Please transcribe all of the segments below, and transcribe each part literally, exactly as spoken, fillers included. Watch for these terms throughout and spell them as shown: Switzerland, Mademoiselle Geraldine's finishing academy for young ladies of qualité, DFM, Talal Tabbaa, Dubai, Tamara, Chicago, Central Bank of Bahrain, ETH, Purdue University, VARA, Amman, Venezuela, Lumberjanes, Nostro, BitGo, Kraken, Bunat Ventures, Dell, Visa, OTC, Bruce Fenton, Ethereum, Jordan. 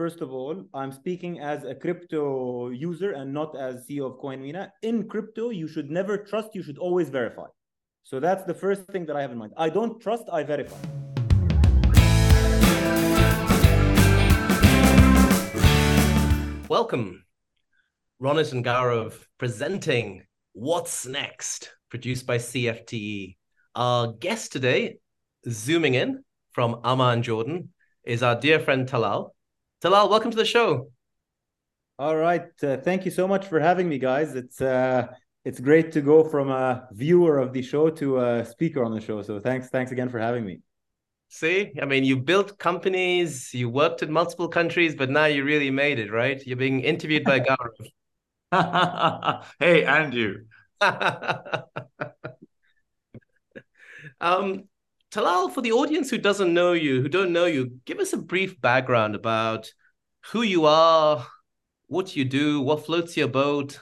First of all, I'm speaking as a crypto user and not as C E O of CoinMENA. In crypto, you should never trust, you should always verify. So that's the first thing that I have in mind. I don't trust, I verify. Welcome, Ronit and Gaurav, presenting What's Next, produced by C F T E. Our guest today, zooming in from Amman, Jordan, is our dear friend Talal. Talal, welcome to the show. All right. Uh, thank you so much for having me, guys. It's uh, it's great to go from a viewer of the show to a speaker on the show. So thanks. Thanks again for having me. See, I mean, you built companies, you worked in multiple countries, but now you really made it, right? You're being interviewed by Gaurav. Hey, and you. um. Talal, for the audience who doesn't know you, who don't know you, give us a brief background about who you are, what you do, what floats your boat.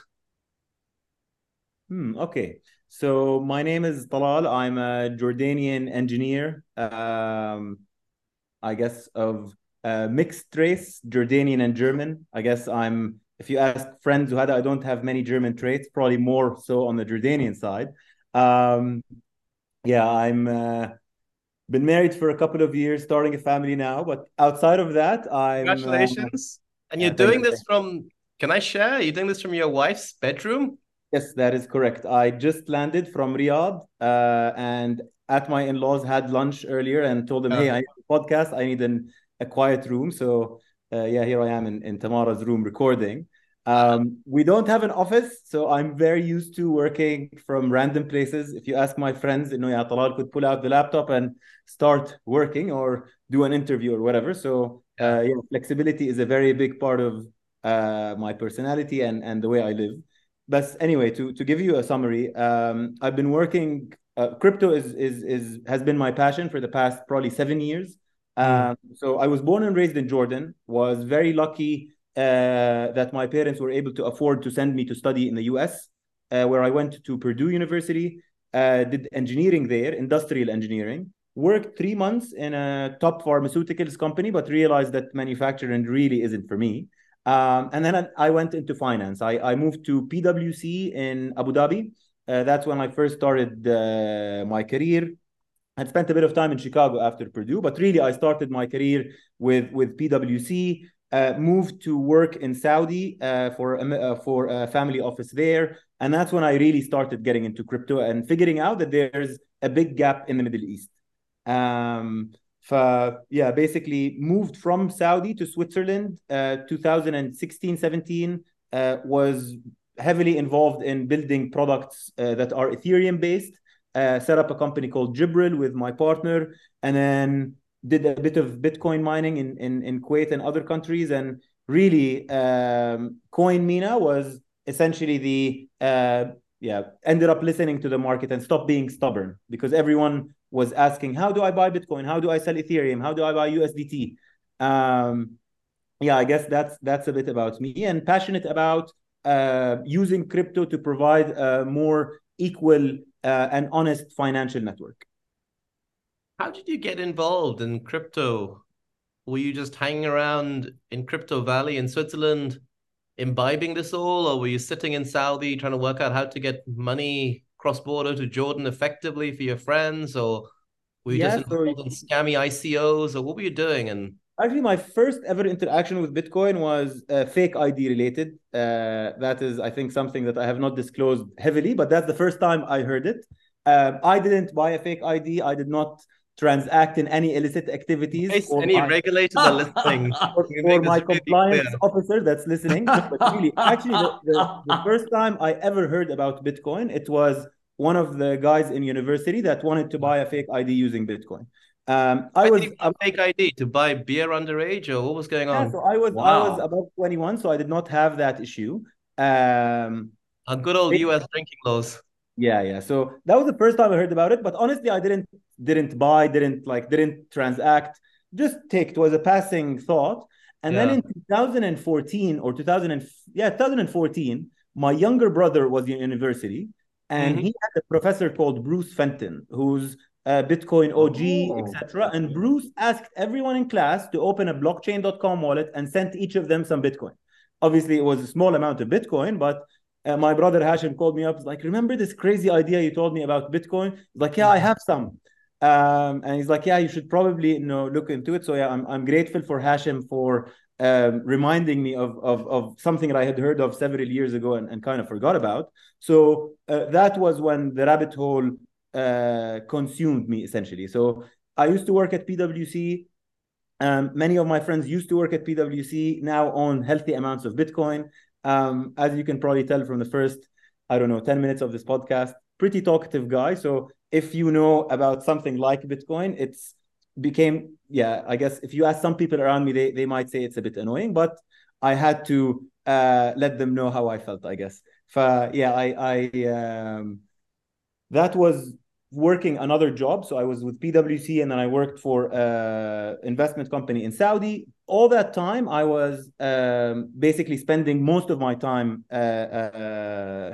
Hmm, okay. So my name is Talal. I'm a Jordanian engineer, um, I guess, of uh, mixed race, Jordanian and German. I guess I'm, if you ask friends who had, I don't have many German traits, probably more so on the Jordanian side. Um, yeah, I'm... Uh, Been married for a couple of years, starting a family now. But outside of that, I'm... Congratulations. Um, and you're yeah, doing this you. from... Can I share? You're doing this from your wife's bedroom? Yes, that is correct. I just landed from Riyadh uh, and at my in-laws had lunch earlier and told them, oh. hey, I need a podcast. I need an, a quiet room. So uh, yeah, here I am in, in Tamara's room recording. Um, we don't have an office, so I'm very used to working from random places. If you ask my friends, you know, yeah, Talal could pull out the laptop and start working or do an interview or whatever. So uh, yeah, flexibility is a very big part of uh, my personality and, and the way I live. But anyway, to, to give you a summary, um, I've been working, uh, crypto is, is, is, has been my passion for the past probably seven years. Mm. Um, so I was born and raised in Jordan, was very lucky Uh, that my parents were able to afford to send me to study in the U S, uh, where I went to Purdue University, uh, did engineering there, industrial engineering, worked three months in a top pharmaceuticals company, but realized that manufacturing really isn't for me. Um, and then I, I went into finance. I, I moved to PwC in Abu Dhabi. Uh, that's when I first started uh, my career. I spent a bit of time in Chicago after Purdue, but really I started my career with, with PwC. Uh, moved to work in Saudi uh, for, uh, for a family office there. And that's when I really started getting into crypto and figuring out that there's a big gap in the Middle East. Um, for, yeah, basically moved from Saudi to Switzerland, uh, two thousand sixteen, seventeen, uh, was heavily involved in building products uh, that are Ethereum-based, uh, set up a company called Jibril with my partner, and then did a bit of Bitcoin mining in, in, in Kuwait and other countries. And really, um, CoinMENA was essentially the, uh, yeah, ended up listening to the market and stopped being stubborn because everyone was asking, how do I buy Bitcoin? How do I sell Ethereum? How do I buy U S D T? Um, yeah, I guess that's, that's a bit about me, and passionate about uh, using crypto to provide a more equal uh, and honest financial network. How did you get involved in crypto? Were you just hanging around in Crypto Valley in Switzerland, imbibing this all? Or were you sitting in Saudi trying to work out how to get money cross-border to Jordan effectively for your friends? Or were you yeah, just involved so... in scammy I C Os? Or what were you doing? And actually, my first ever interaction with Bitcoin was uh, fake I D related. Uh, that is, I think, something that I have not disclosed heavily, but that's the first time I heard it. Uh, I didn't buy a fake I D. I did not transact in any illicit activities. In case any my, regulators are listening. Or, or my compliance clear. officer that's listening. But really, actually, the, the, the first time I ever heard about Bitcoin, it was one of the guys in university that wanted to buy a fake I D using Bitcoin. Um, I, I was a fake I D to buy beer underage, or what was going on? Yeah, so I was wow. I was above twenty-one, so I did not have that issue. Um, a good old it, U S drinking laws. Yeah, yeah. So that was the first time I heard about it. But honestly, I didn't didn't buy, didn't like, didn't transact. Just take it was a passing thought. And yeah. then in two thousand fourteen or two thousand, yeah, two thousand fourteen, my younger brother was in university, and mm-hmm. he had a professor called Bruce Fenton, who's uh, Bitcoin O G, oh. et cetera. And Bruce asked everyone in class to open a blockchain dot com wallet and sent each of them some Bitcoin. Obviously, it was a small amount of Bitcoin, but uh, my brother Hashem called me up. He's like, remember this crazy idea you told me about Bitcoin? He's like, yeah, I have some. Um, and he's like, yeah, you should probably, you know, look into it. So yeah, I'm, I'm grateful for Hashem for um, reminding me of, of, of something that I had heard of several years ago and, and kind of forgot about. So uh, that was when the rabbit hole uh, consumed me, essentially. So I used to work at PwC. Um, many of my friends used to work at PwC, now own healthy amounts of Bitcoin. Um, as you can probably tell from the first, I don't know, ten minutes of this podcast, pretty talkative guy. So if you know about something like Bitcoin, it's became, yeah, I guess if you ask some people around me, they, they might say it's a bit annoying, but I had to uh, let them know how I felt, I guess. For, yeah, I, I um, that was working another job. So I was with PwC and then I worked for an investment company in Saudi. All that time, I was um, basically spending most of my time uh, uh,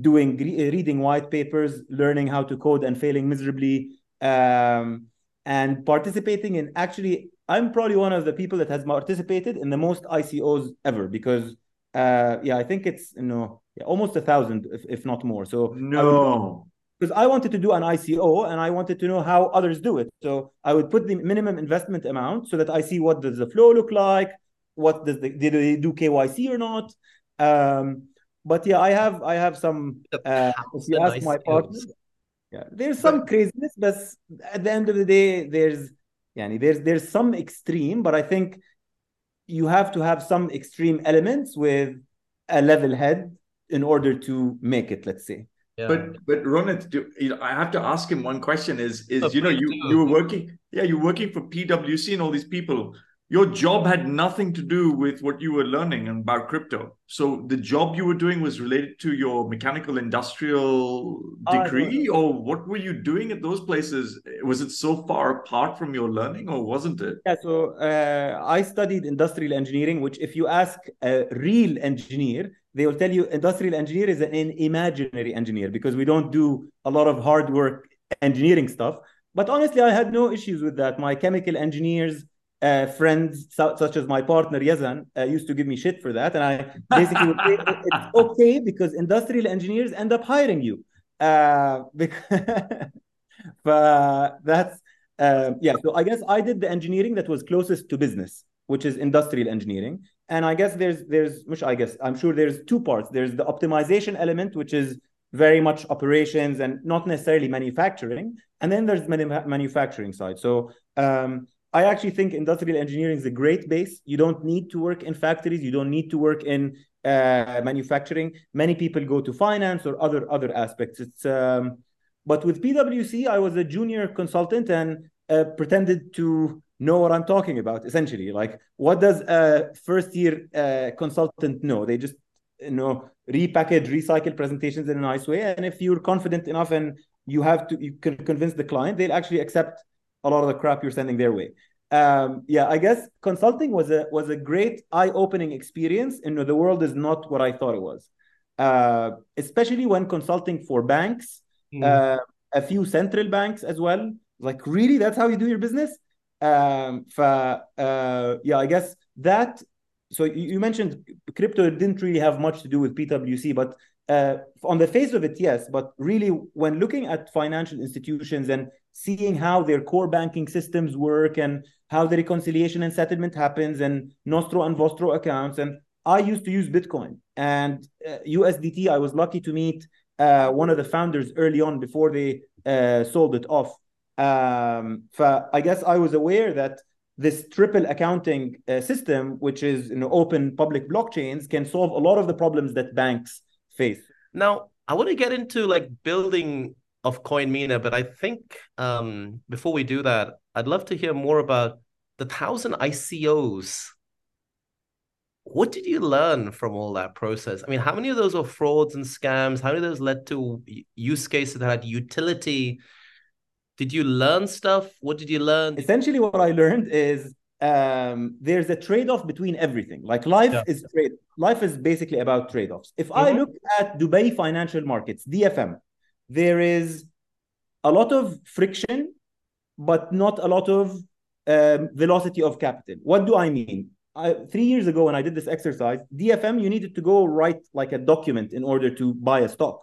doing reading white papers, learning how to code and failing miserably, um, and participating in, actually, I'm probably one of the people that has participated in the most I C Os ever, because, uh, yeah, I think it's, you know, yeah, almost a thousand, if, if not more. So no, because I, I wanted to do an I C O and I wanted to know how others do it. So I would put the minimum investment amount so that I see what does the flow look like, what does the, did they do K Y C or not? Um, But yeah, I have I have some, uh, if you ask my partner, yeah, there's some craziness, but at the end of the day, there's, yani, there's, there's some extreme, but I think you have to have some extreme elements with a level head in order to make it, let's say. Yeah. But but Ronit, do, you know, I have to ask him one question is, is oh, you know, you, you were working, yeah, you were working for PwC and all these people. Your job had nothing to do with what you were learning about crypto. So the job you were doing was related to your mechanical industrial degree, or what were you doing at those places? Was it so far apart from your learning, or wasn't it? Yeah, so uh, I studied industrial engineering, which if you ask a real engineer, they will tell you industrial engineer is an imaginary engineer because we don't do a lot of hard work engineering stuff. But honestly, I had no issues with that. My chemical engineers, Uh, friends so, such as my partner Yazan uh, used to give me shit for that, and I basically would say it, it's okay because industrial engineers end up hiring you. Uh, because but that's uh, yeah. So I guess I did the engineering that was closest to business, which is industrial engineering. And I guess there's there's which I guess I'm sure there's two parts. There's the optimization element, which is very much operations and not necessarily manufacturing, and then there's the manufacturing side. So. Um, I actually think industrial engineering is a great base. You don't need to work in factories. You don't need to work in uh, manufacturing. Many people go to finance or other other aspects. It's um, but with PwC, I was a junior consultant and uh, pretended to know what I'm talking about. Essentially, like what does a first year uh, consultant know? They just you know repackage, recycle presentations in a nice way. And if you're confident enough and you have to, you can convince the client, they'll actually accept a lot of the crap you're sending their way. Um, yeah, I guess consulting was a was a great eye-opening experience. And the world is not what I thought it was, uh, especially when consulting for banks, mm. uh, a few central banks as well. Like, really, that's how you do your business? Um, for, uh, yeah, I guess that. So you mentioned crypto didn't really have much to do with PwC, but uh, on the face of it, yes. But really, when looking at financial institutions and seeing how their core banking systems work and how the reconciliation and settlement happens and Nostro and Vostro accounts. And I used to use Bitcoin and uh, U S D T. I was lucky to meet uh, one of the founders early on before they uh, sold it off. Um, I guess I was aware that this triple accounting uh, system, which is you know, open public blockchains, can solve a lot of the problems that banks face. Now, I want to get into like building of CoinMENA, but I think um, before we do that, I'd love to hear more about the thousand I C Os. What did you learn from all that process? I mean, how many of those were frauds and scams? How many of those led to use cases that had utility? Did you learn stuff? What did you learn? Essentially, what I learned is um, there's a trade-off between everything. Like life yeah. is trade. Life is basically about trade-offs. If mm-hmm. I look at Dubai financial markets, D F M, there is a lot of friction but not a lot of um, velocity of capital. What do I mean? I, three years ago when I did this exercise, D F M, you needed to go write like a document in order to buy a stock.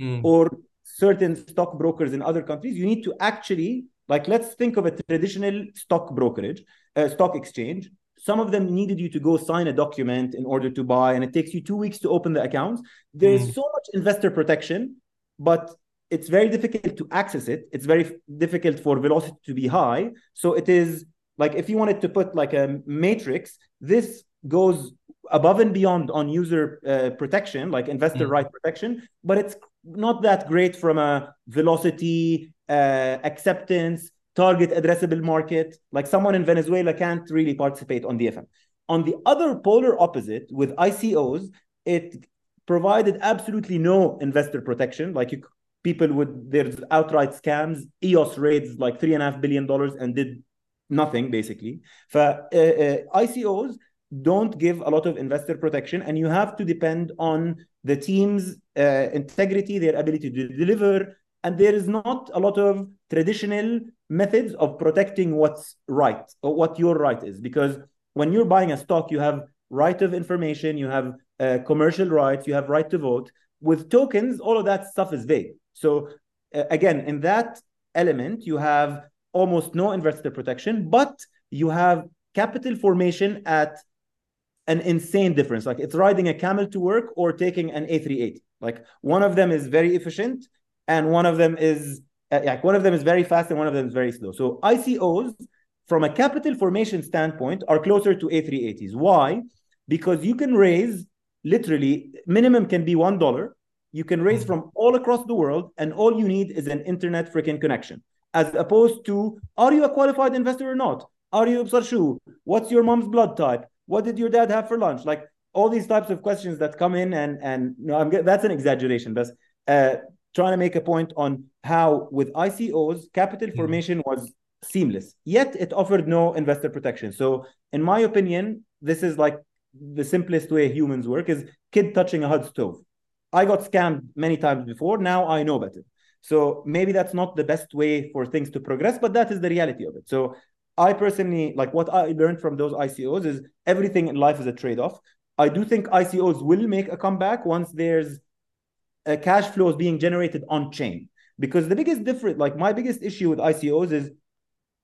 Mm. Or certain stockbrokers in other countries, you need to actually, like let's think of a traditional stock brokerage, uh, stock exchange. Some of them needed you to go sign a document in order to buy, and it takes you two weeks to open the accounts. There's mm. so much investor protection, but it's very difficult to access it. It's very difficult for velocity to be high. So it is like, if you wanted to put like a matrix, this goes above and beyond on user uh, protection, like investor mm. right protection, but it's not that great from a velocity, uh, acceptance, target addressable market. Like someone in Venezuela can't really participate on D F M. On the other polar opposite with I C Os, it provided absolutely no investor protection. Like you, people would, there's outright scams. E O S raised like three and a half billion dollars and did nothing basically. So, uh, uh, I C Os don't give a lot of investor protection, and you have to depend on the team's uh, integrity, their ability to deliver. And there is not a lot of traditional methods of protecting what's right or what your right is. Because when you're buying a stock, you have right of information, you have uh, commercial rights, you have right to vote. With tokens, all of that stuff is vague. So uh, again, in that element, you have almost no investor protection, but you have capital formation at an insane difference. Like it's riding a camel to work or taking an A three eighty. Like one of them is very efficient, and one of them is uh, like one of them is very fast, and one of them is very slow. So I C Os, from a capital formation standpoint, are closer to A three eighties. Why? Because you can raise literally minimum can be one dollar. You can raise from all across the world, and all you need is an internet freaking connection. As opposed to, are you a qualified investor or not? Are you Absarshu? What's your mom's blood type? What did your dad have for lunch? Like all these types of questions that come in, and and no, I'm, that's an exaggeration, but uh, trying to make a point on how with I C Os, capital formation was seamless, yet it offered no investor protection. So in my opinion, this is like the simplest way humans work is kid touching a H U D stove. I got scammed many times before, now I know better. So maybe that's not the best way for things to progress, but that is the reality of it. So I personally, like what I learned from those I C Os is everything in life is a trade-off. I do think I C Os will make a comeback once there's a cash flows being generated on chain. Because the biggest difference, like my biggest issue with I C Os is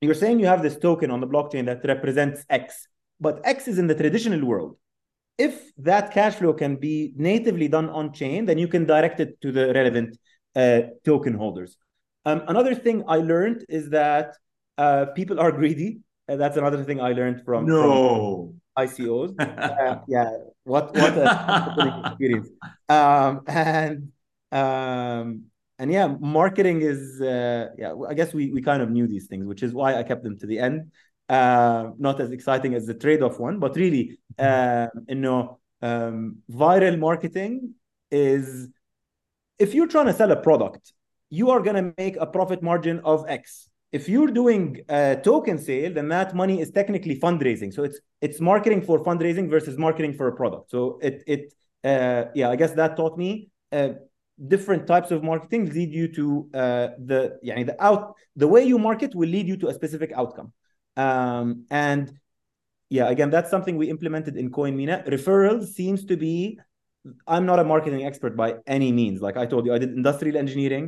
you're saying you have this token on the blockchain that represents X, but X is in the traditional world. If that cash flow can be natively done on chain, then you can direct it to the relevant uh, token holders. Um, another thing I learned is that Uh, people are greedy. Uh, that's another thing I learned from, no. from I C Os. uh, yeah, what what a experience. Um, and um, and yeah, marketing is uh, yeah. I guess we we kind of knew these things, which is why I kept them to the end. Uh, not as exciting as the trade-off one, but really, uh, you know, um, viral marketing is if you're trying to sell a product, you are going to make a profit margin of X. If you're doing a token sale, then that money is technically fundraising. So it's it's marketing for fundraising versus marketing for a product. So it it uh, yeah, I guess that taught me uh, different types of marketing lead you to uh, the yeah the out the way you market will lead you to a specific outcome. Um, and yeah, again, that's something we implemented in CoinMENA. Referrals seems to be. I'm not a marketing expert by any means. Like I told you, I did industrial engineering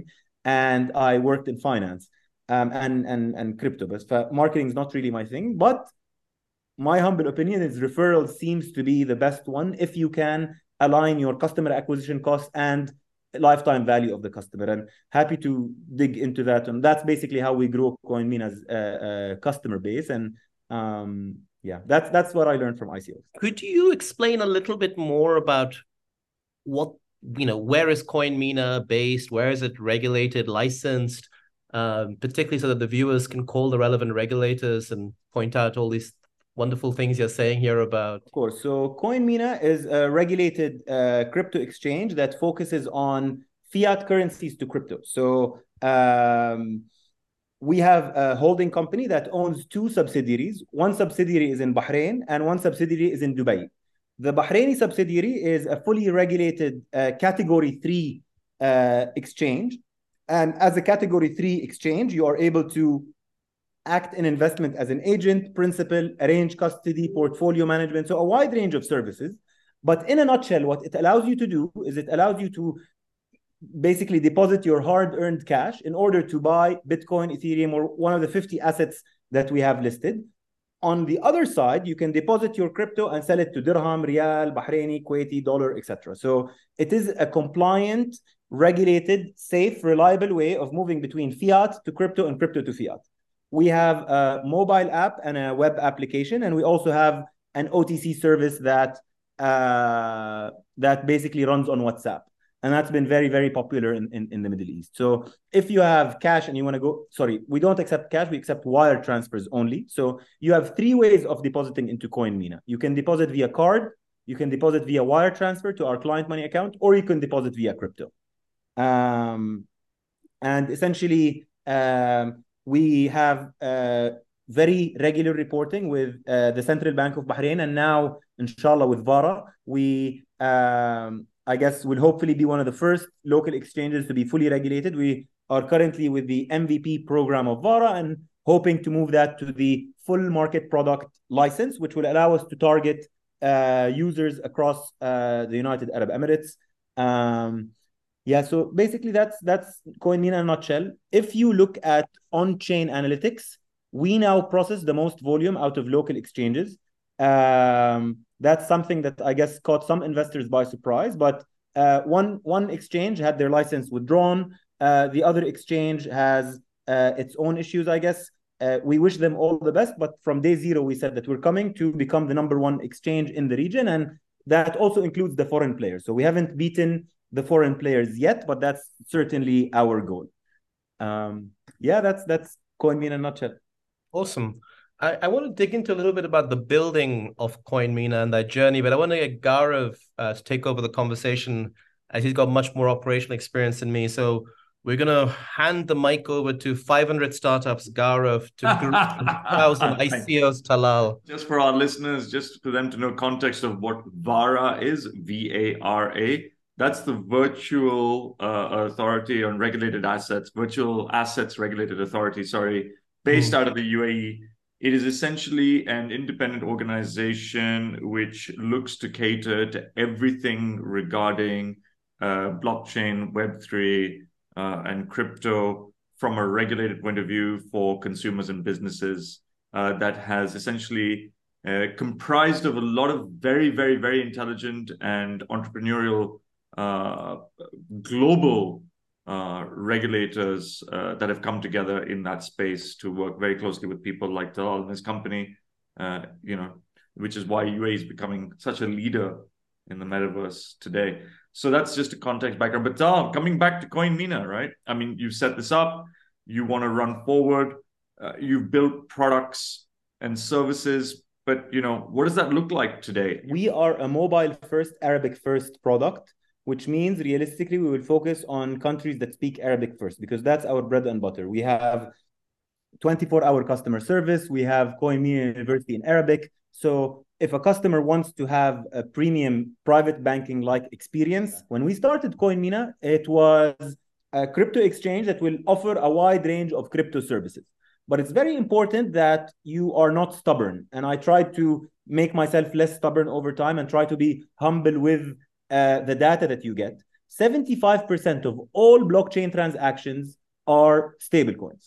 and I worked in finance. Um, and and and crypto, but marketing is not really my thing. But my humble opinion is referral seems to be the best one if you can align your customer acquisition costs and lifetime value of the customer. And happy to dig into that. And that's basically how we grow CoinMENA's uh, uh, customer base. And um, yeah, that's that's what I learned from I C Os. Could you explain a little bit more about what you know? Where is CoinMENA based? Where is it regulated, licensed? Um, particularly so that the viewers can call the relevant regulators and point out all these wonderful things you're saying here about. Of course. So CoinMENA is a regulated uh, crypto exchange that focuses on fiat currencies to crypto. So um, we have a holding company that owns two subsidiaries. One subsidiary is in Bahrain and one subsidiary is in Dubai. The Bahraini subsidiary is a fully regulated uh, category three uh, exchange. And as a category three exchange, you are able to act in investment as an agent, principal, arrange custody, portfolio management, so a wide range of services. But in a nutshell, what it allows you to do is it allows you to basically deposit your hard-earned cash in order to buy Bitcoin, Ethereum, or one of the fifty assets that we have listed. On the other side, you can deposit your crypto and sell it to Dirham, Riyal, Bahraini, Kuwaiti, dollar, et cetera. So it is a compliant, regulated, safe, reliable way of moving between fiat to crypto and crypto to fiat. We have a mobile app and a web application, and we also have an O T C service that uh, that basically runs on WhatsApp. And that's been very, very popular in, in, in the Middle East. So if you have cash and you want to go, sorry, we don't accept cash, we accept wire transfers only. So you have three ways of depositing into CoinMENA. You can deposit via card, you can deposit via wire transfer to our client money account, or you can deposit via crypto. Um, and essentially, um, we have uh, very regular reporting with uh, the Central Bank of Bahrain. And now, inshallah, with VARA, we... Um, I guess will hopefully be one of the first local exchanges to be fully regulated. We are currently with the M V P program of VARA and hoping to move that to the full market product license, which will allow us to target uh, users across uh, the United Arab Emirates. Um, yeah, so basically that's that's CoinMENA in a nutshell. If you look at on-chain analytics, we now process the most volume out of local exchanges. Um, That's something that I guess caught some investors by surprise, but uh, one, one exchange had their license withdrawn. Uh, the other exchange has uh, its own issues, I guess. Uh, we wish them all the best, but from day zero, we said that we're coming to become the number one exchange in the region, and that also includes the foreign players. So we haven't beaten the foreign players yet, but that's certainly our goal. Um, yeah, that's, that's CoinMENA in a nutshell. Awesome. I, I want to dig into a little bit about the building of CoinMENA and that journey, but I want to get Gaurav uh, to take over the conversation as he's got much more operational experience than me. So we're going to hand the mic over to five hundred startups, Gaurav, to one thousand I C Os, Talal. Just for our listeners, just for them to know context of what VARA is, V A R A, that's the Virtual uh, Authority on Regulated Assets, Virtual Assets Regulated Authority, sorry, based mm. out of the U A E. It is essentially an independent organization which looks to cater to everything regarding uh, blockchain, Web three, uh, and crypto from a regulated point of view for consumers and businesses uh, that has essentially uh, comprised of a lot of very, very, very intelligent and entrepreneurial uh, global Uh, regulators uh, that have come together in that space to work very closely with people like Talal and his company, uh, you know, which is why U A E is becoming such a leader in the metaverse today. So that's just a context background. But Talal, coming back to CoinMENA, right? I mean, you set this up, you want to run forward, uh, you've built products and services, but, you know, what does that look like today? We are a mobile-first, Arabic-first product, which means realistically we will focus on countries that speak Arabic first, because that's our bread and butter. We have twenty-four hour customer service. We have CoinMENA University in Arabic. So if a customer wants to have a premium private banking-like experience, when we started CoinMENA, it was a crypto exchange that will offer a wide range of crypto services. But it's very important that you are not stubborn. And I tried to make myself less stubborn over time and try to be humble with Uh, the data that you get. Seventy-five percent of all blockchain transactions are stablecoins.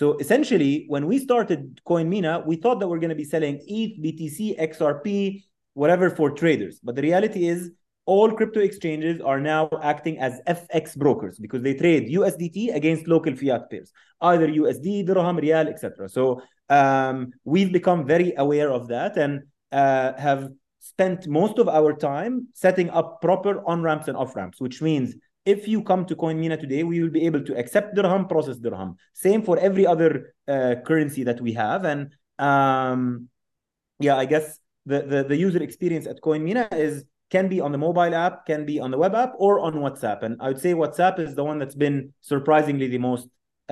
So essentially, when we started CoinMENA, we thought that we're going to be selling E T H, B T C, X R P, whatever for traders. But the reality is all crypto exchanges are now acting as F X brokers because they trade U S D T against local fiat pairs, either U S D, Dirham, Riyal, et cetera. So um, we've become very aware of that and uh, have spent most of our time setting up proper on-ramps and off-ramps, which means if you come to CoinMENA today, we will be able to accept Dirham, process Dirham. Same for every other uh, currency that we have. And um, yeah, I guess the, the, the user experience at CoinMENA is, can be on the mobile app, can be on the web app, or on WhatsApp. And I would say WhatsApp is the one that's been surprisingly the most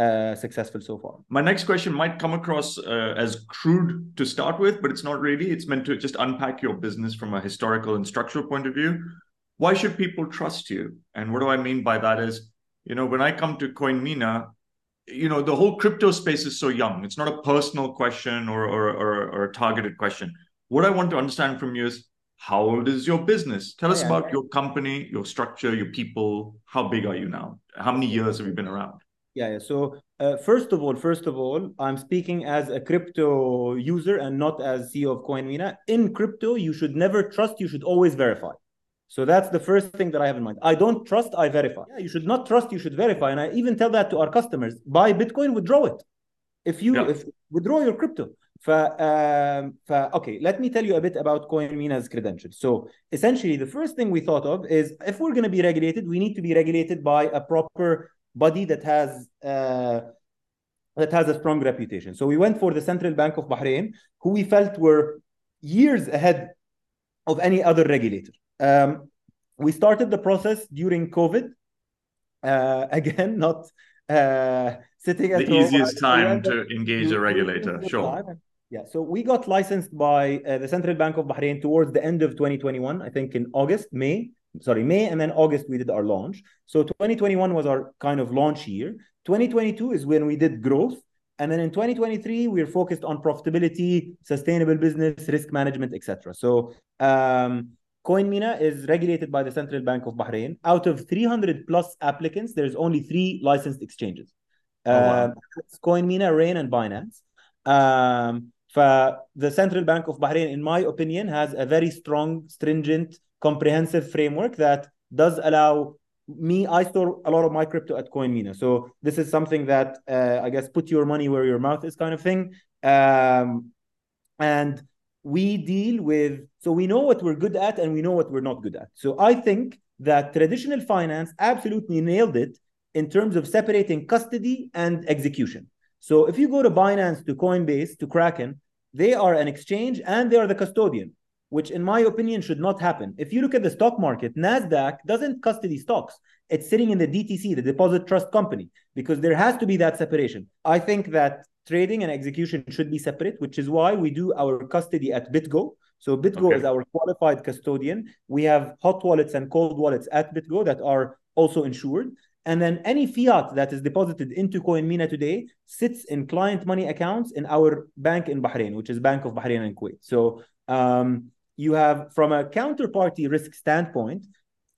uh, successful so far. My next question might come across uh, as crude to start with, but it's not really. It's meant to just unpack your business from a historical and structural point of view. Why should people trust you? And what do I mean by that is, you know, when I come to CoinMENA, you know, the whole crypto space is so young. It's not a personal question or, or, or, or a targeted question. What I want to understand from you is, how old is your business? Tell us yeah, about right. your company, your structure, your people. How big are you now? How many years have you been around? Yeah, yeah. So uh, first of all, first of all, I'm speaking as a crypto user and not as C E O of CoinMENA. In crypto, you should never trust, you should always verify. So that's the first thing that I have in mind. I don't trust, I verify. Yeah, you should not trust, you should verify. And I even tell that to our customers, buy Bitcoin, withdraw it. If you yeah. if withdraw your crypto. Um, okay, let me tell you a bit about CoinMENA's credentials. So essentially, the first thing we thought of is, if we're going to be regulated, we need to be regulated by a proper body that has uh, that has a strong reputation. So we went for the Central Bank of Bahrain, who we felt were years ahead of any other regulator. Um, we started the process during COVID. Uh, again, not uh, sitting at the home, easiest time to engage a regulator. Sure. Time. Yeah, so we got licensed by uh, the Central Bank of Bahrain towards the end of twenty twenty-one, I think in August, May, sorry, May, and then August we did our launch. So twenty twenty-one was our kind of launch year. twenty twenty-two is when we did growth. And then in twenty twenty-three, we are focused on profitability, sustainable business, risk management, et cetera. So um, CoinMENA is regulated by the Central Bank of Bahrain. Out of three hundred plus applicants, there's only three licensed exchanges. Oh, wow. um, CoinMENA, Rain, and Binance. Um, The Central Bank of Bahrain, in my opinion, has a very strong, stringent, comprehensive framework that does allow me, I store a lot of my crypto at CoinMENA. So this is something that, uh, I guess, put your money where your mouth is kind of thing. Um, and we deal with, so we know what we're good at and we know what we're not good at. So I think that traditional finance absolutely nailed it in terms of separating custody and execution. So if you go to Binance, to Coinbase, to Kraken, they are an exchange and they are the custodian, which in my opinion should not happen. If you look at the stock market, NASDAQ doesn't custody stocks. It's sitting in the D T C, the Deposit Trust Company, because there has to be that separation. I think that trading and execution should be separate, which is why we do our custody at BitGo. So BitGo okay. is our qualified custodian. We have hot wallets and cold wallets at BitGo that are also insured. And then any fiat that is deposited into CoinMENA today sits in client money accounts in our bank in Bahrain, which is Bank of Bahrain and Kuwait. So um, you have, from a counterparty risk standpoint,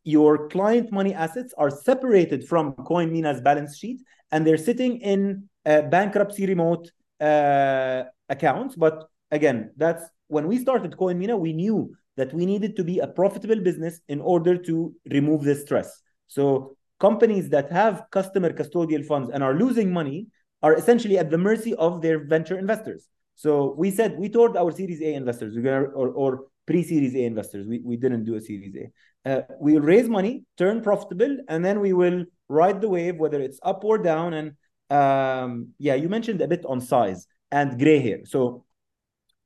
your client money assets are separated from CoinMENA's balance sheet, and they're sitting in uh, bankruptcy remote uh, accounts. But again, that's when we started CoinMENA, we knew that we needed to be a profitable business in order to remove this stress. So companies that have customer custodial funds and are losing money are essentially at the mercy of their venture investors. So we said we told our Series A investors, we're gonna, or, or pre-Series A investors, we, we didn't do a Series A. Uh, we'll raise money, turn profitable, and then we will ride the wave, whether it's up or down. And um, yeah, you mentioned a bit on size and gray hair. So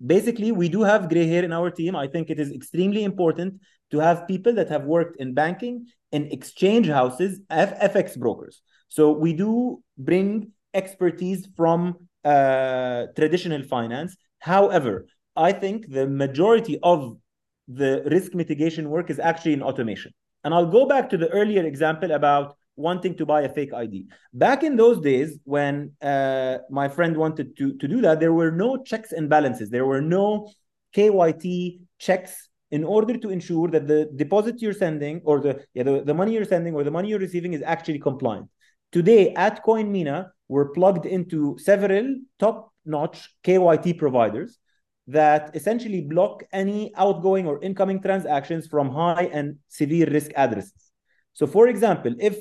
basically, we do have gray hair in our team. I think it is extremely important to have people that have worked in banking, in exchange houses, F X brokers. So we do bring expertise from uh, traditional finance. However, I think the majority of the risk mitigation work is actually in automation. And I'll go back to the earlier example about wanting to buy a fake I D. Back in those days, when uh, my friend wanted to, to do that, there were no checks and balances. There were no K Y T checks in order to ensure that the deposit you're sending or the, yeah, the, the money you're sending or the money you're receiving is actually compliant. Today at CoinMENA, we're plugged into several top-notch K Y T providers that essentially block any outgoing or incoming transactions from high and severe risk addresses. So for example, if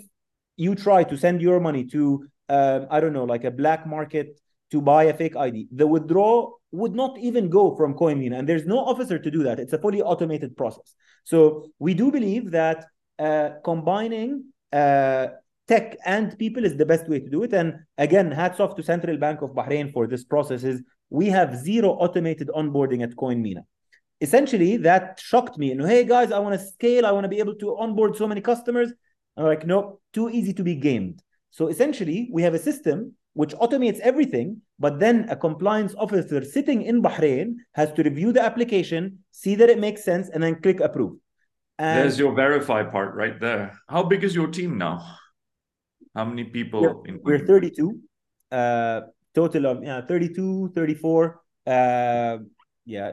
you try to send your money to, uh, I don't know, like a black market to buy a fake I D, the withdrawal would not even go from CoinMENA. And there's no officer to do that. It's a fully automated process. So we do believe that uh, combining uh, tech and people is the best way to do it. And again, hats off to Central Bank of Bahrain for this process. Is we have zero automated onboarding at CoinMENA. Essentially, that shocked me. And hey, guys, I want to scale. I want to be able to onboard so many customers. I'm like, no, too easy to be gamed. So essentially, we have a system which automates everything, but then a compliance officer sitting in Bahrain has to review the application, see that it makes sense, and then click approve. And there's your verify part right there. How big is your team now? How many people? Yeah, in we're thirty-two. uh, total of yeah, thirty-two, thirty-four. Uh, yeah,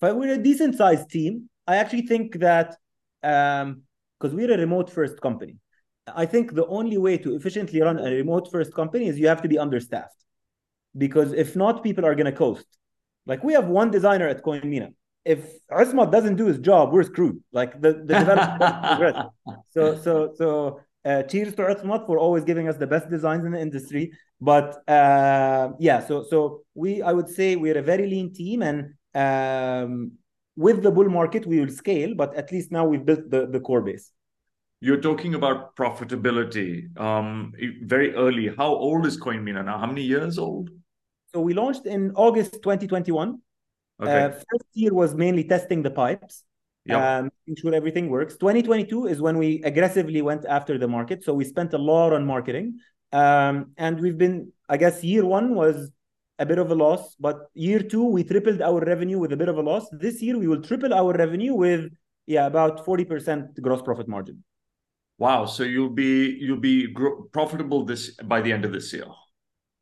but we're a decent sized team. I actually think that um, because we're a remote first company, I think the only way to efficiently run a remote first company is you have to be understaffed, because if not, people are going to coast. Like, we have one designer at CoinMENA. If Asmat doesn't do his job, we're screwed. Like, the, the development. so, so, so uh, cheers to Asmat for always giving us the best designs in the industry. But uh, yeah, so so we, I would say we're a very lean team, and um, with the bull market, we will scale. But at least now we've built the, the core base. You're talking about profitability um, very early. How old is CoinMENA now? How many years old? So we launched in August twenty twenty-one. Okay. Uh, first year was mainly testing the pipes, yep. um, making sure everything works. twenty twenty-two is when we aggressively went after the market. So we spent a lot on marketing. Um, and we've been, I guess, year one was a bit of a loss. But year two, we tripled our revenue with a bit of a loss. This year, we will triple our revenue with, yeah, about forty percent gross profit margin. Wow. So you'll be you'll be profitable this by the end of this year?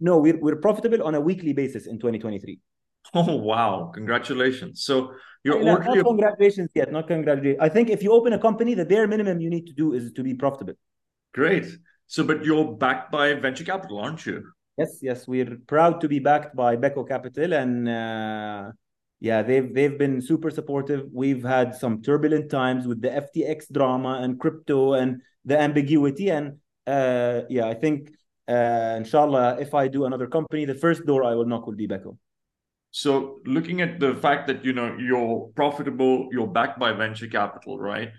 No, we're, we're profitable on a weekly basis in twenty twenty-three. Oh, wow. Congratulations. So you're no, already... Not congratulations yet, not congratulations. I think if you open a company, the bare minimum you need to do is to be profitable. Great. So, but you're backed by venture capital, aren't you? Yes, yes. We're proud to be backed by Beco Capital. And uh, yeah, they've, they've been super supportive. We've had some turbulent times with the F T X drama and crypto and the ambiguity. And uh, yeah, I think, uh, inshallah, if I do another company, the first door I will knock will be Beco. So looking at the fact that, you know, you're profitable, you're backed by venture capital, right?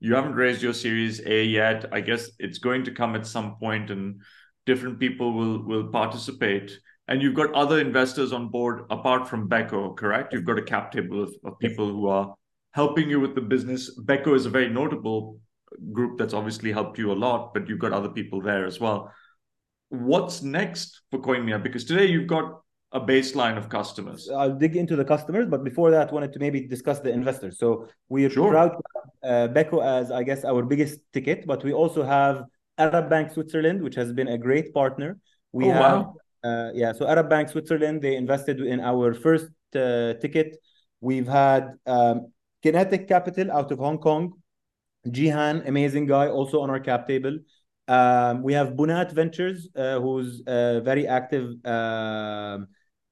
You haven't raised your Series A yet. I guess it's going to come at some point and different people will, will participate. And you've got other investors on board apart from Beco, correct? You've got a cap table of, of people who are helping you with the business. Beco is a very notable group that's obviously helped you a lot, but you've got other people there as well. What's next for CoinMENA? Because today you've got a baseline of customers. I'll dig into the customers, but before that, I wanted to maybe discuss the investors. So we are sure. proud to have uh, Beco as, I guess, our biggest ticket, but we also have Arab Bank Switzerland, which has been a great partner. We oh, have, wow. uh, yeah, so Arab Bank Switzerland, they invested in our first uh, ticket. We've had um, Kinetic Capital out of Hong Kong, Jihan, amazing guy, also on our cap table. Um, we have Bunat Ventures, uh, who's uh, very active uh,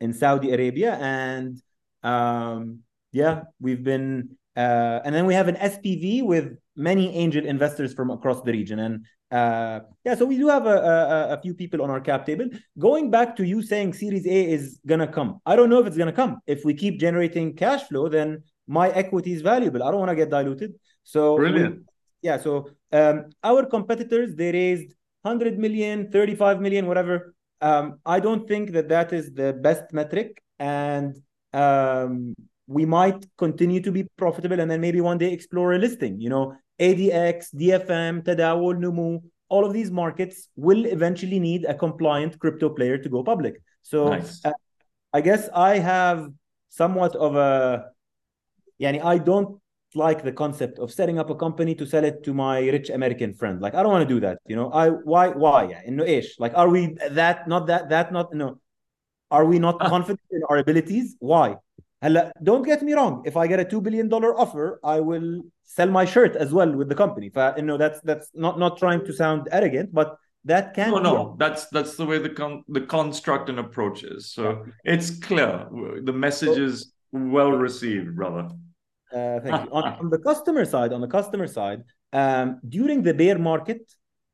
in Saudi Arabia, and um, yeah, we've been, uh, and then we have an S P V with many angel investors from across the region, and uh, yeah, so we do have a, a, a few people on our cap table. Going back to you saying Series A is gonna come, I don't know if it's gonna come. If we keep generating cash flow, then my equity is valuable. I don't want to get diluted. So brilliant. We, yeah, so um, our competitors, they raised one hundred million, thirty-five million, whatever. Um, I don't think that that is the best metric, and um, we might continue to be profitable and then maybe one day explore a listing. You know, A D X, D F M, Tadawul, Numu, all of these markets will eventually need a compliant crypto player to go public. So nice. uh, I guess I have somewhat of a, yani I don't like the concept of setting up a company to sell it to my rich American friend. Like, I don't want to do that. You know, I, why, why? Yeah. No ish. Like, are we that, not that, that, not, no. Are we not confident in our abilities? Why? Don't get me wrong. If I get a two billion dollar offer, I will sell my shirt as well with the company. You know, that's, that's not, not trying to sound arrogant, but that can. No, be no, wrong. that's, that's the way the con the construct and approach is. So it's clear. The message so, is well received, brother. Uh, thank you. On, on the customer side, on the customer side, um, during the bear market,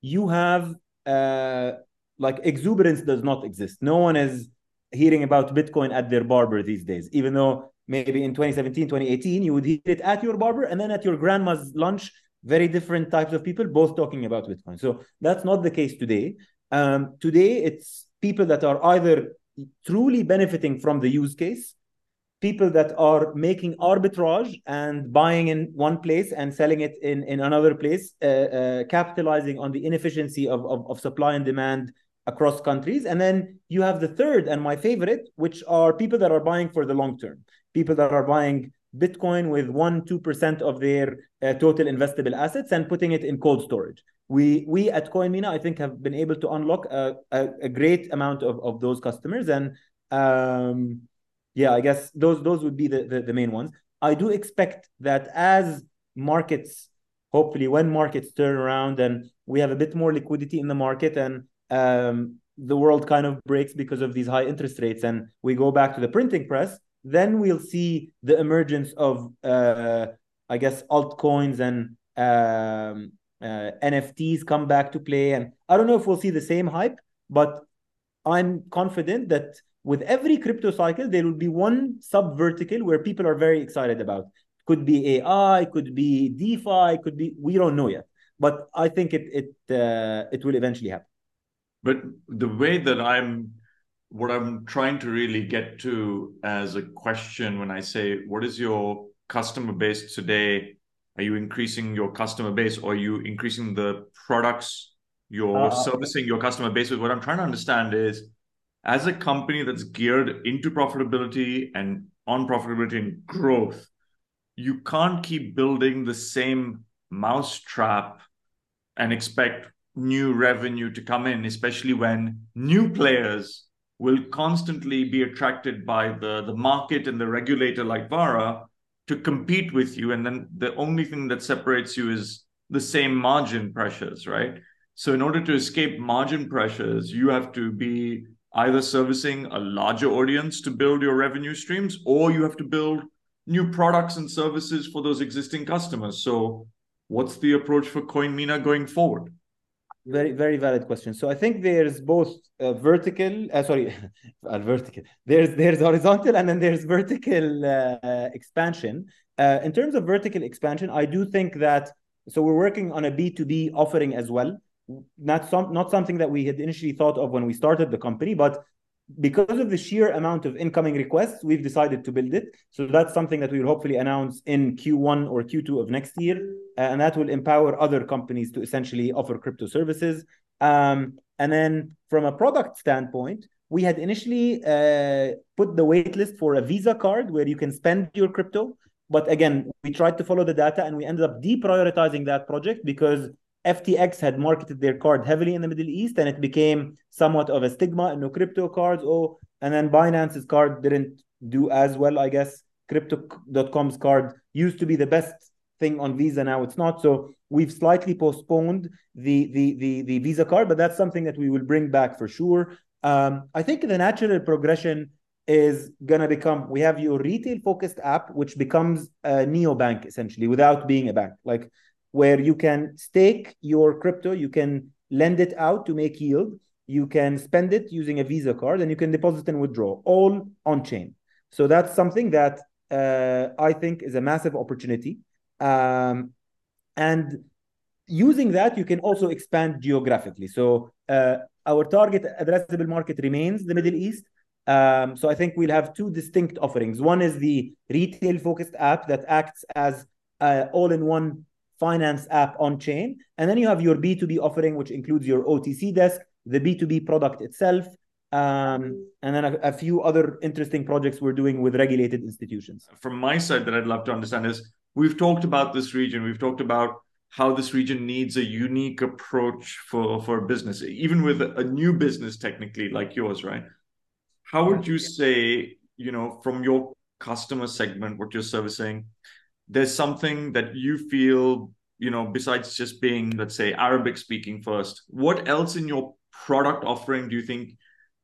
you have uh, like exuberance does not exist. No one is hearing about Bitcoin at their barber these days, even though maybe in twenty seventeen, twenty eighteen, you would hear it at your barber and then at your grandma's lunch, very different types of people, both talking about Bitcoin. So that's not the case today. Um, today, it's people that are either truly benefiting from the use case, people that are making arbitrage and buying in one place and selling it in, in another place, uh, uh, capitalizing on the inefficiency of, of, of supply and demand across countries. And then you have the third and my favorite, which are people that are buying for the long term, people that are buying Bitcoin with one to two percent of their uh, total investable assets and putting it in cold storage. We we at CoinMENA, I think, have been able to unlock a, a, a great amount of, of those customers. And um, yeah, I guess those those would be the, the, the main ones. I do expect that as markets, hopefully when markets turn around and we have a bit more liquidity in the market and um, the world kind of breaks because of these high interest rates and we go back to the printing press, then we'll see the emergence of, uh, I guess, altcoins and um, uh, N F Ts come back to play. And I don't know if we'll see the same hype, but I'm confident that with every crypto cycle, there will be one sub-vertical where people are very excited about. Could be A I, could be DeFi, could be, we don't know yet. But I think it, it, uh, it will eventually happen. But the way that I'm... what I'm trying to really get to as a question when I say, what is your customer base today? Are you increasing your customer base, or are you increasing the products you're uh, servicing your customer base with? What I'm trying to understand is, as a company that's geared into profitability and on profitability and growth, you can't keep building the same mousetrap and expect new revenue to come in, especially when new players will constantly be attracted by the, the market and the regulator like VARA to compete with you. And then the only thing that separates you is the same margin pressures, right? So in order to escape margin pressures, you have to be either servicing a larger audience to build your revenue streams, or you have to build new products and services for those existing customers. So what's the approach for CoinMENA going forward? Very, very valid question. So I think there's both uh, vertical, uh, sorry, vertical. There's there's horizontal and then there's vertical uh, expansion. Uh, in terms of vertical expansion, I do think that, so we're working on a B two B offering as well. Not, some, not something that we had initially thought of when we started the company, but because of the sheer amount of incoming requests, we've decided to build it. So that's something that we will hopefully announce in Q one or Q two of next year. And that will empower other companies to essentially offer crypto services. Um, and then from a product standpoint, we had initially uh, put the waitlist for a Visa card where you can spend your crypto. But again, we tried to follow the data and we ended up deprioritizing that project because F T X had marketed their card heavily in the Middle East and it became somewhat of a stigma and no crypto cards. Oh, and then Binance's card didn't do as well, I guess. Crypto dot com's card used to be the best thing on Visa, now it's not. So we've slightly postponed the, the, the, the Visa card, but that's something that we will bring back for sure. Um, I think the natural progression is going to become, we have your retail-focused app, which becomes a neobank essentially without being a bank. Like, where you can stake your crypto, you can lend it out to make yield, you can spend it using a Visa card, and you can deposit and withdraw, all on-chain. So that's something that uh, I think is a massive opportunity. Um, and using that, you can also expand geographically. So uh, our target addressable market remains the Middle East. Um, so I think we'll have two distinct offerings. One is the retail-focused app that acts as uh, all-in-one finance app on chain. And then you have your B two B offering, which includes your O T C desk, the B two B product itself, um, and then a, a few other interesting projects we're doing with regulated institutions. From my side, that I'd love to understand is, we've talked about this region. We've talked about how this region needs a unique approach for, for business, even with a new business technically like yours, right? How would you say, you know, from your customer segment, what you're servicing, there's something that you feel, you know, besides just being, let's say, Arabic speaking first, what else in your product offering do you think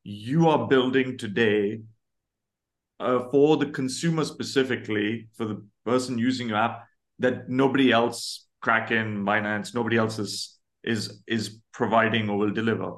you are building today uh, for the consumer specifically, for the person using your app, that nobody else, Kraken, Binance, nobody else is, is, is providing or will deliver?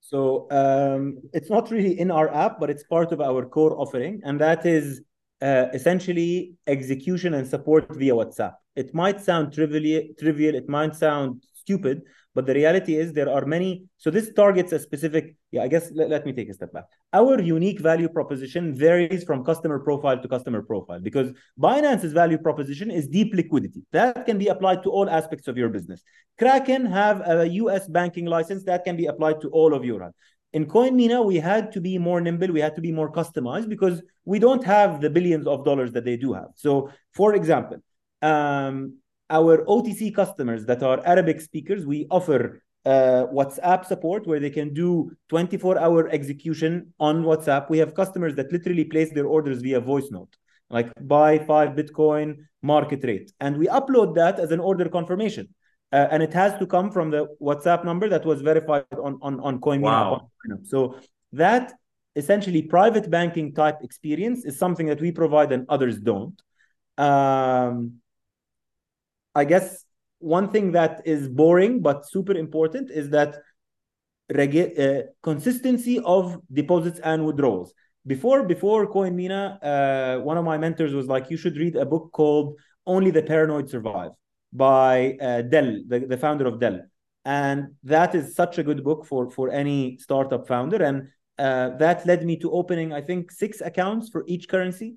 So um, it's not really in our app, but it's part of our core offering, and that is Uh, essentially execution and support via WhatsApp. It might sound trivial, trivial, it might sound stupid, but the reality is there are many. So this targets a specific, yeah, I guess, let, let me take a step back. Our unique value proposition varies from customer profile to customer profile because Binance's value proposition is deep liquidity. That can be applied to all aspects of your business. Kraken have a U S banking license that can be applied to all of your. In CoinMENA, we had to be more nimble. We had to be more customized because we don't have the billions of dollars that they do have. So, for example, um, our O T C customers that are Arabic speakers, we offer uh, WhatsApp support where they can do twenty-four hour execution on WhatsApp. We have customers that literally place their orders via voice note, like buy five Bitcoin market rate. And we upload that as an order confirmation. Uh, and it has to come from the WhatsApp number that was verified on, on, on CoinMENA. Wow. So that essentially private banking type experience is something that we provide and others don't. Um, I guess one thing that is boring but super important is that uh, consistency of deposits and withdrawals. Before, before CoinMENA, uh, one of my mentors was like, you should read a book called Only the Paranoid Survive, by uh, Dell, the, the founder of Dell. And that is such a good book for, for any startup founder. And uh, that led me to opening, I think, six accounts for each currency.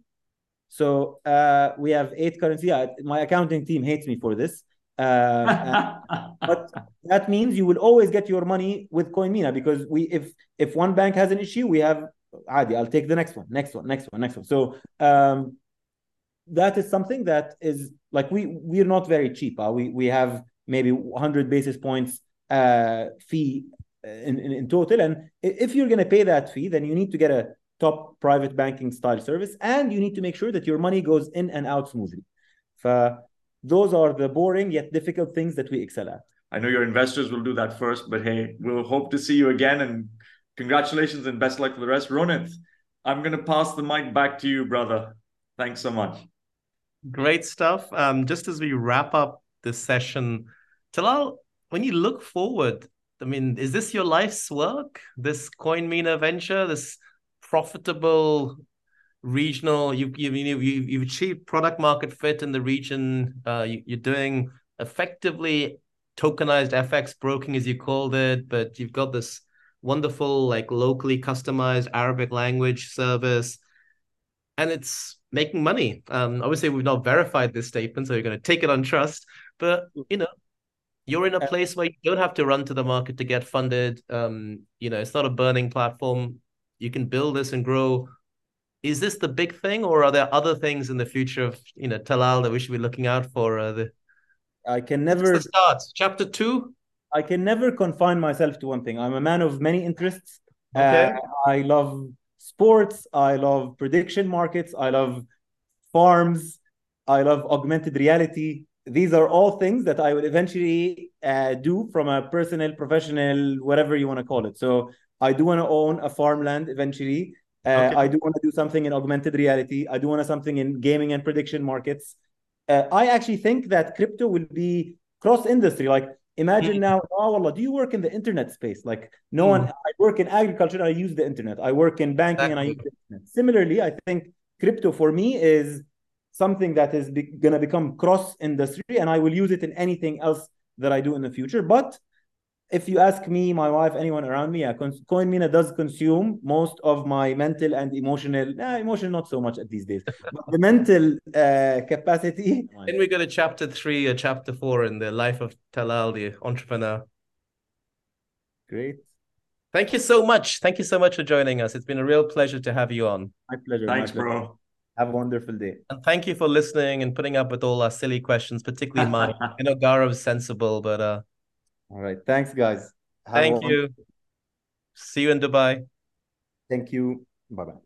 So uh, we have eight currencies. Yeah, my accounting team hates me for this. Uh, and, but that means you will always get your money with CoinMENA, because we, if, if one bank has an issue, we have, Adi, I'll take the next one, next one, next one, next one. So um, that is something that is, like, we we're not very cheap. Huh? We we have maybe one hundred basis points uh, fee in, in, in total. And if you're going to pay that fee, then you need to get a top private banking style service, and you need to make sure that your money goes in and out smoothly. So those are the boring yet difficult things that we excel at. I know your investors will do that first, but hey, we'll hope to see you again. And congratulations and best luck for the rest. Ronit, I'm going to pass the mic back to you, brother. Thanks so much. Great stuff. Um, just as we wrap up this session, Talal, when you look forward, I mean, is this your life's work? This CoinMENA venture, this profitable regional, you've, you've, you've, you've achieved product market fit in the region. Uh, you, you're doing effectively tokenized F X broking, as you called it, but you've got this wonderful, like, locally customized Arabic language service, and it's making money. Um, obviously, we've not verified this statement, so you're going to take it on trust. But, you know, you're in a place where you don't have to run to the market to get funded. Um, you know, it's not a burning platform. You can build this and grow. Is this the big thing, or are there other things in the future of, you know, Talal that we should be looking out for? Uh, the... I can never start chapter two. I can never confine myself to one thing. I'm a man of many interests. Okay. Uh, I love sports, I love prediction markets, I love farms, I love augmented reality. These are all things that I will eventually uh, do from a personal, professional, whatever you want to call it. So I do want to own a farmland eventually. Uh, okay. I do want to do something in augmented reality. I do want to something in gaming and prediction markets. Uh, I actually think that crypto will be cross-industry. Like, imagine now, oh, wallah, do you work in the internet space? Like, no mm. one, I work in agriculture, I use the internet. I work in banking, exactly. and I use the internet. Similarly, I think crypto for me is something that is be going to become cross-industry, and I will use it in anything else that I do in the future. But if you ask me, my wife, anyone around me, yeah, CoinMENA does consume most of my mental and emotional, eh, emotional not so much at these days, but the mental uh, capacity. Then we go to chapter three or chapter four in the life of Talal, the entrepreneur. Great. Thank you so much. Thank you so much for joining us. It's been a real pleasure to have you on. My pleasure. Thanks, my pleasure. Bro. Have a wonderful day. And thank you for listening and putting up with all our silly questions, particularly mine. I know Gaurav's sensible, but... Uh, all right. Thanks, guys. Have Thank you. See you in Dubai. Thank you. Bye-bye.